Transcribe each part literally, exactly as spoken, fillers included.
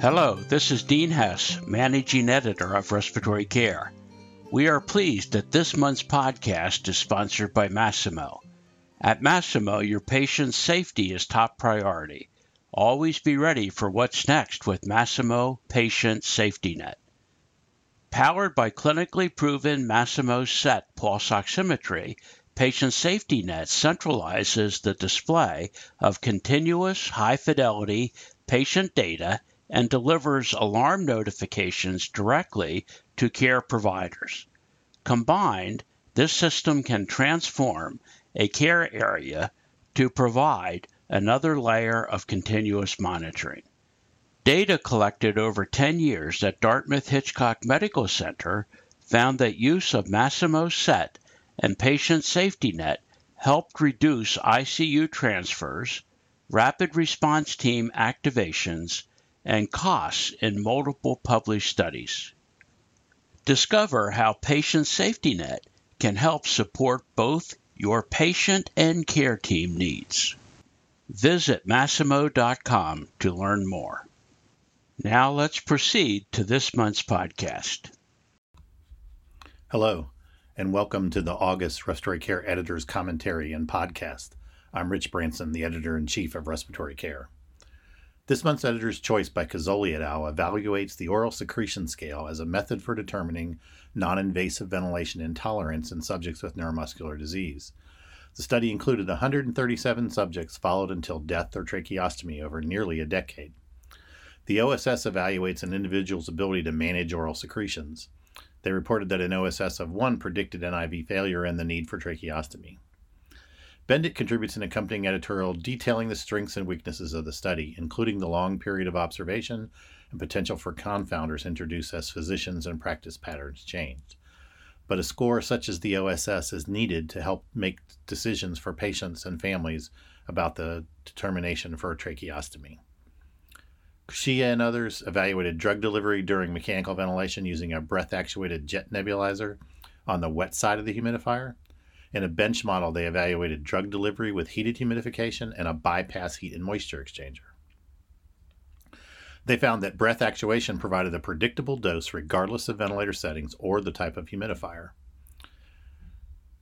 Hello, this is Dean Hess, Managing Editor of Respiratory Care. We are pleased that this month's podcast is sponsored by Masimo. At Masimo, your patient's safety is top priority. Always be ready for what's next with Masimo Patient Safety Net. Powered by clinically proven Masimo SET pulse oximetry, Patient Safety Net centralizes the display of continuous high-fidelity patient data and delivers alarm notifications directly to care providers. Combined, this system can transform a care area to provide another layer of continuous monitoring. Data collected over ten years at Dartmouth-Hitchcock Medical Center found that use of Masimo SET and Patient Safety Net helped reduce I C U transfers, rapid response team activations, and costs in multiple published studies. Discover how Patient Safety Net can help support both your patient and care team needs. Visit Masimo dot com to learn more. Now let's proceed to this month's podcast. Hello, and welcome to the August Respiratory Care Editor's Commentary and Podcast. I'm Rich Branson, the Editor-in-Chief of Respiratory Care. This month's Editor's Choice by Cazoli et al. Evaluates the oral secretion scale as a method for determining non-invasive ventilation intolerance in subjects with neuromuscular disease. The study included one hundred thirty-seven subjects followed until death or tracheostomy over nearly a decade. The O S S evaluates an individual's ability to manage oral secretions. They reported that an O S S of one predicted N I V failure and the need for tracheostomy. Bendit contributes an accompanying editorial detailing the strengths and weaknesses of the study, including the long period of observation and potential for confounders introduced as physicians and practice patterns changed. But a score such as the O S S is needed to help make decisions for patients and families about the determination for a tracheostomy. Shea and others evaluated drug delivery during mechanical ventilation using a breath-actuated jet nebulizer on the wet side of the humidifier. In a bench model, they evaluated drug delivery with heated humidification and a bypass heat and moisture exchanger. They found that breath actuation provided a predictable dose regardless of ventilator settings or the type of humidifier.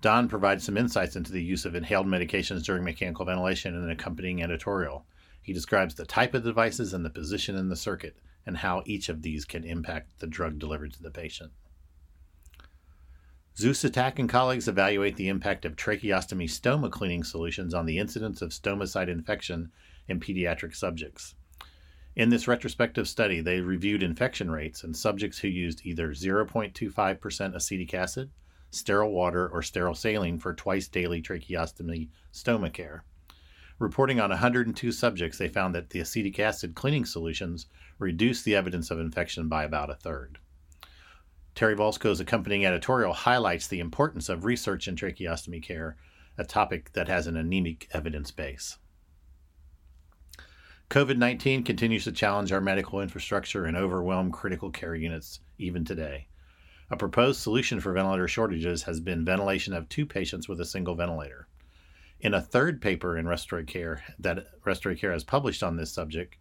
Don provides some insights into the use of inhaled medications during mechanical ventilation in an accompanying editorial. He describes the type of devices and the position in the circuit and how each of these can impact the drug delivered to the patient. Zeus Atac and colleagues evaluate the impact of tracheostomy stoma cleaning solutions on the incidence of stomosite infection in pediatric subjects. In this retrospective study, they reviewed infection rates in subjects who used either zero point two five percent acetic acid, sterile water, or sterile saline for twice-daily tracheostomy stoma care. Reporting on one hundred two subjects, they found that the acetic acid cleaning solutions reduced the evidence of infection by about a third. Terry Volsko's accompanying editorial highlights the importance of research in tracheostomy care, a topic that has an anemic evidence base. COVID nineteen continues to challenge our medical infrastructure and overwhelm critical care units even today. A proposed solution for ventilator shortages has been ventilation of two patients with a single ventilator. In a third paper in Respiratory Care that Respiratory Care has published on this subject,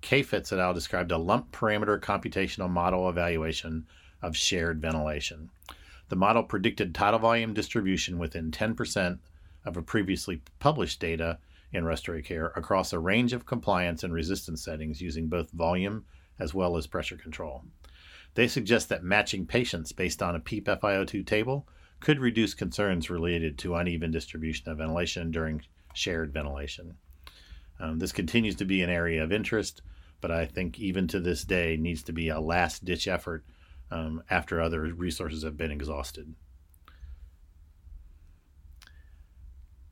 Kay Fitz et al. Described a lump parameter computational model evaluation of shared ventilation. The model predicted tidal volume distribution within ten percent of a previously published data in Respiratory Care across a range of compliance and resistance settings using both volume as well as pressure control. They suggest that matching patients based on a PEEP F i O two table could reduce concerns related to uneven distribution of ventilation during shared ventilation. Um, this continues to be an area of interest, but I think even to this day needs to be a last-ditch effort Um, after other resources have been exhausted.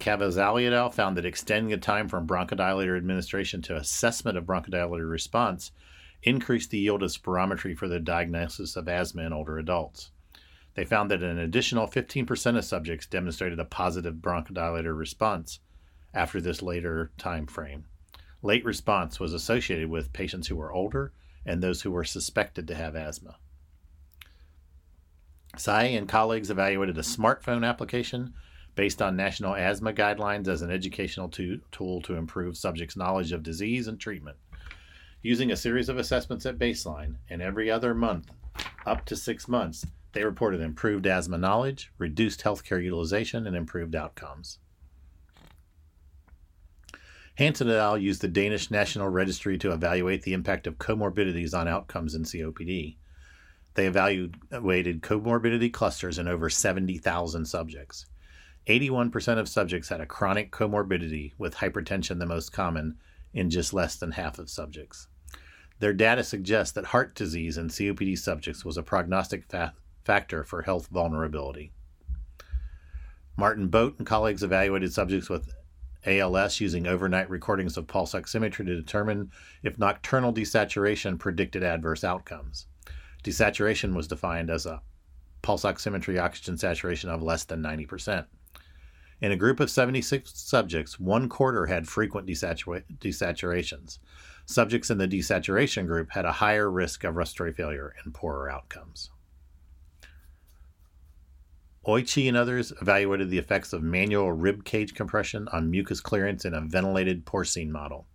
Cavazali et al. Found that extending the time from bronchodilator administration to assessment of bronchodilator response increased the yield of spirometry for the diagnosis of asthma in older adults. They found that an additional fifteen percent of subjects demonstrated a positive bronchodilator response after this later time frame. Late response was associated with patients who were older and those who were suspected to have asthma. Sai and colleagues evaluated a smartphone application based on national asthma guidelines as an educational to- tool to improve subjects' knowledge of disease and treatment. Using a series of assessments at baseline and every other month up to six months, they reported improved asthma knowledge, reduced healthcare utilization, and improved outcomes. Hansen et al. Used the Danish National Registry to evaluate the impact of comorbidities on outcomes in C O P D. They evaluated comorbidity clusters in over seventy thousand subjects. eighty-one percent of subjects had a chronic comorbidity, with hypertension the most common in just less than half of subjects. Their data suggests that heart disease in C O P D subjects was a prognostic fa- factor for health vulnerability. Martin Boat and colleagues evaluated subjects with A L S using overnight recordings of pulse oximetry to determine if nocturnal desaturation predicted adverse outcomes. Desaturation was defined as a pulse oximetry oxygen saturation of less than ninety percent. In a group of seventy-six subjects, one quarter had frequent desatura- desaturations. Subjects in the desaturation group had a higher risk of respiratory failure and poorer outcomes. Oichi and others evaluated the effects of manual rib cage compression on mucus clearance in a ventilated porcine model.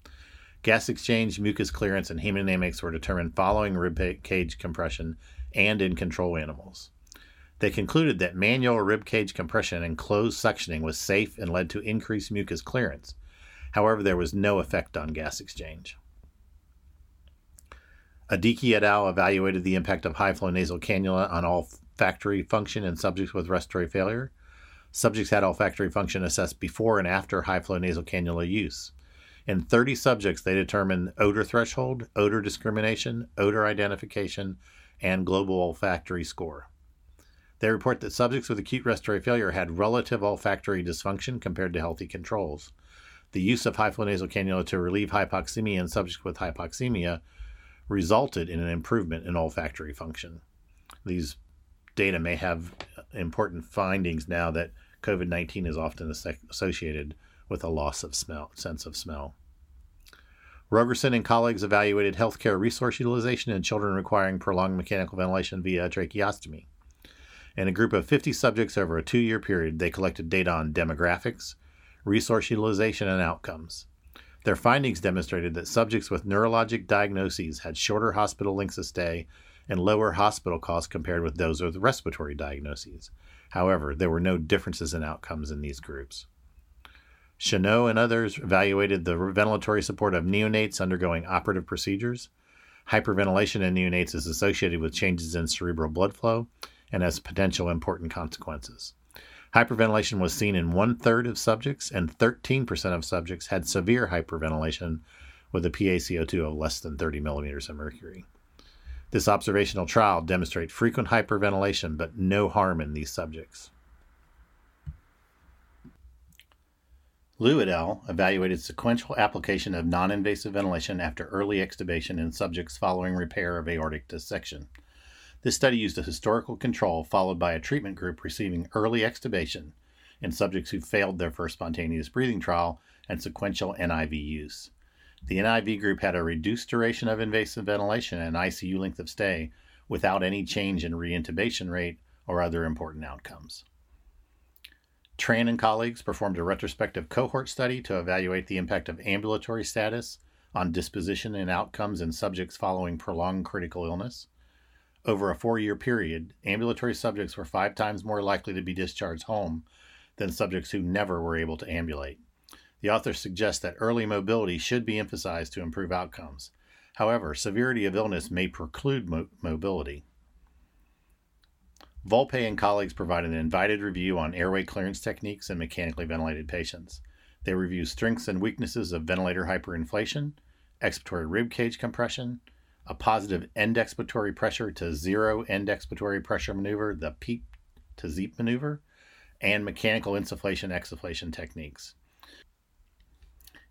Gas exchange, mucus clearance, and hemodynamics were determined following rib cage compression and in control animals. They concluded that manual rib cage compression and closed suctioning was safe and led to increased mucus clearance. However, there was no effect on gas exchange. Adiki et al. Evaluated the impact of high-flow nasal cannula on all olfactory function in subjects with respiratory failure. Subjects had olfactory function assessed before and after high-flow nasal cannula use. In thirty subjects, they determined odor threshold, odor discrimination, odor identification, and global olfactory score. They report that subjects with acute respiratory failure had relative olfactory dysfunction compared to healthy controls. The use of high-flow nasal cannula to relieve hypoxemia in subjects with hypoxemia resulted in an improvement in olfactory function. These data may have important findings now that COVID nineteen is often associated with a loss of smell, sense of smell. Rogerson and colleagues evaluated healthcare resource utilization in children requiring prolonged mechanical ventilation via tracheostomy. In a group of fifty subjects over a two-year period, they collected data on demographics, resource utilization, and outcomes. Their findings demonstrated that subjects with neurologic diagnoses had shorter hospital lengths of stay and lower hospital costs compared with those with respiratory diagnoses. However, there were no differences in outcomes in these groups. Chenot and others evaluated the ventilatory support of neonates undergoing operative procedures. Hyperventilation in neonates is associated with changes in cerebral blood flow and has potential important consequences. Hyperventilation was seen in one-third of subjects, and thirteen percent of subjects had severe hyperventilation with a P A C O two of less than thirty millimeters of mercury. This observational trial demonstrates frequent hyperventilation, but no harm in these subjects. Lew et al. Evaluated sequential application of non-invasive ventilation after early extubation in subjects following repair of aortic dissection. This study used a historical control followed by a treatment group receiving early extubation in subjects who failed their first spontaneous breathing trial and sequential N I V use. The N I V group had a reduced duration of invasive ventilation and I C U length of stay without any change in reintubation rate or other important outcomes. Tran and colleagues performed a retrospective cohort study to evaluate the impact of ambulatory status on disposition and outcomes in subjects following prolonged critical illness. Over a four-year period, ambulatory subjects were five times more likely to be discharged home than subjects who never were able to ambulate. The authors suggest that early mobility should be emphasized to improve outcomes. However, severity of illness may preclude mo- mobility. Volpe and colleagues provided an invited review on airway clearance techniques in mechanically ventilated patients. They review strengths and weaknesses of ventilator hyperinflation, expiratory rib cage compression, a positive end expiratory pressure to zero end expiratory pressure maneuver, the PEEP to ZEEP maneuver, and mechanical insufflation-exsufflation techniques.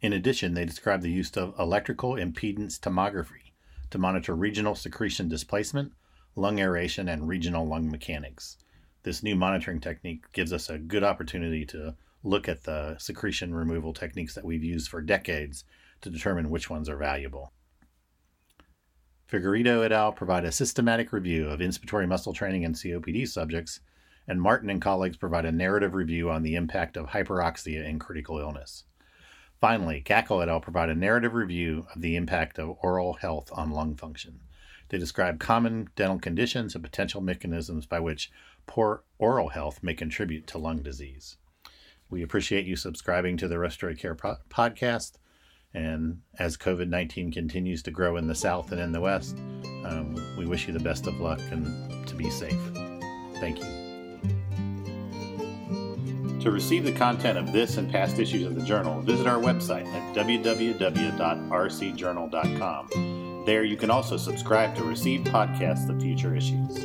In addition, they describe the use of electrical impedance tomography to monitor regional secretion displacement, lung aeration, and regional lung mechanics. This new monitoring technique gives us a good opportunity to look at the secretion removal techniques that we've used for decades to determine which ones are valuable. Figueroa et al. Provide a systematic review of inspiratory muscle training in C O P D subjects and Martin and colleagues provide a narrative review on the impact of hyperoxia in critical illness. Finally, Gackle et al. Provide a narrative review of the impact of oral health on lung function. They describe common dental conditions and potential mechanisms by which poor oral health may contribute to lung disease. We appreciate you subscribing to the Respiratory Care po- podcast. And as COVID nineteen continues to grow in the South and in the West, um, we wish you the best of luck and to be safe. Thank you. To receive the content of this and past issues of the journal, visit our website at w w w dot r c journal dot com. There you can also subscribe to receive podcasts of future issues.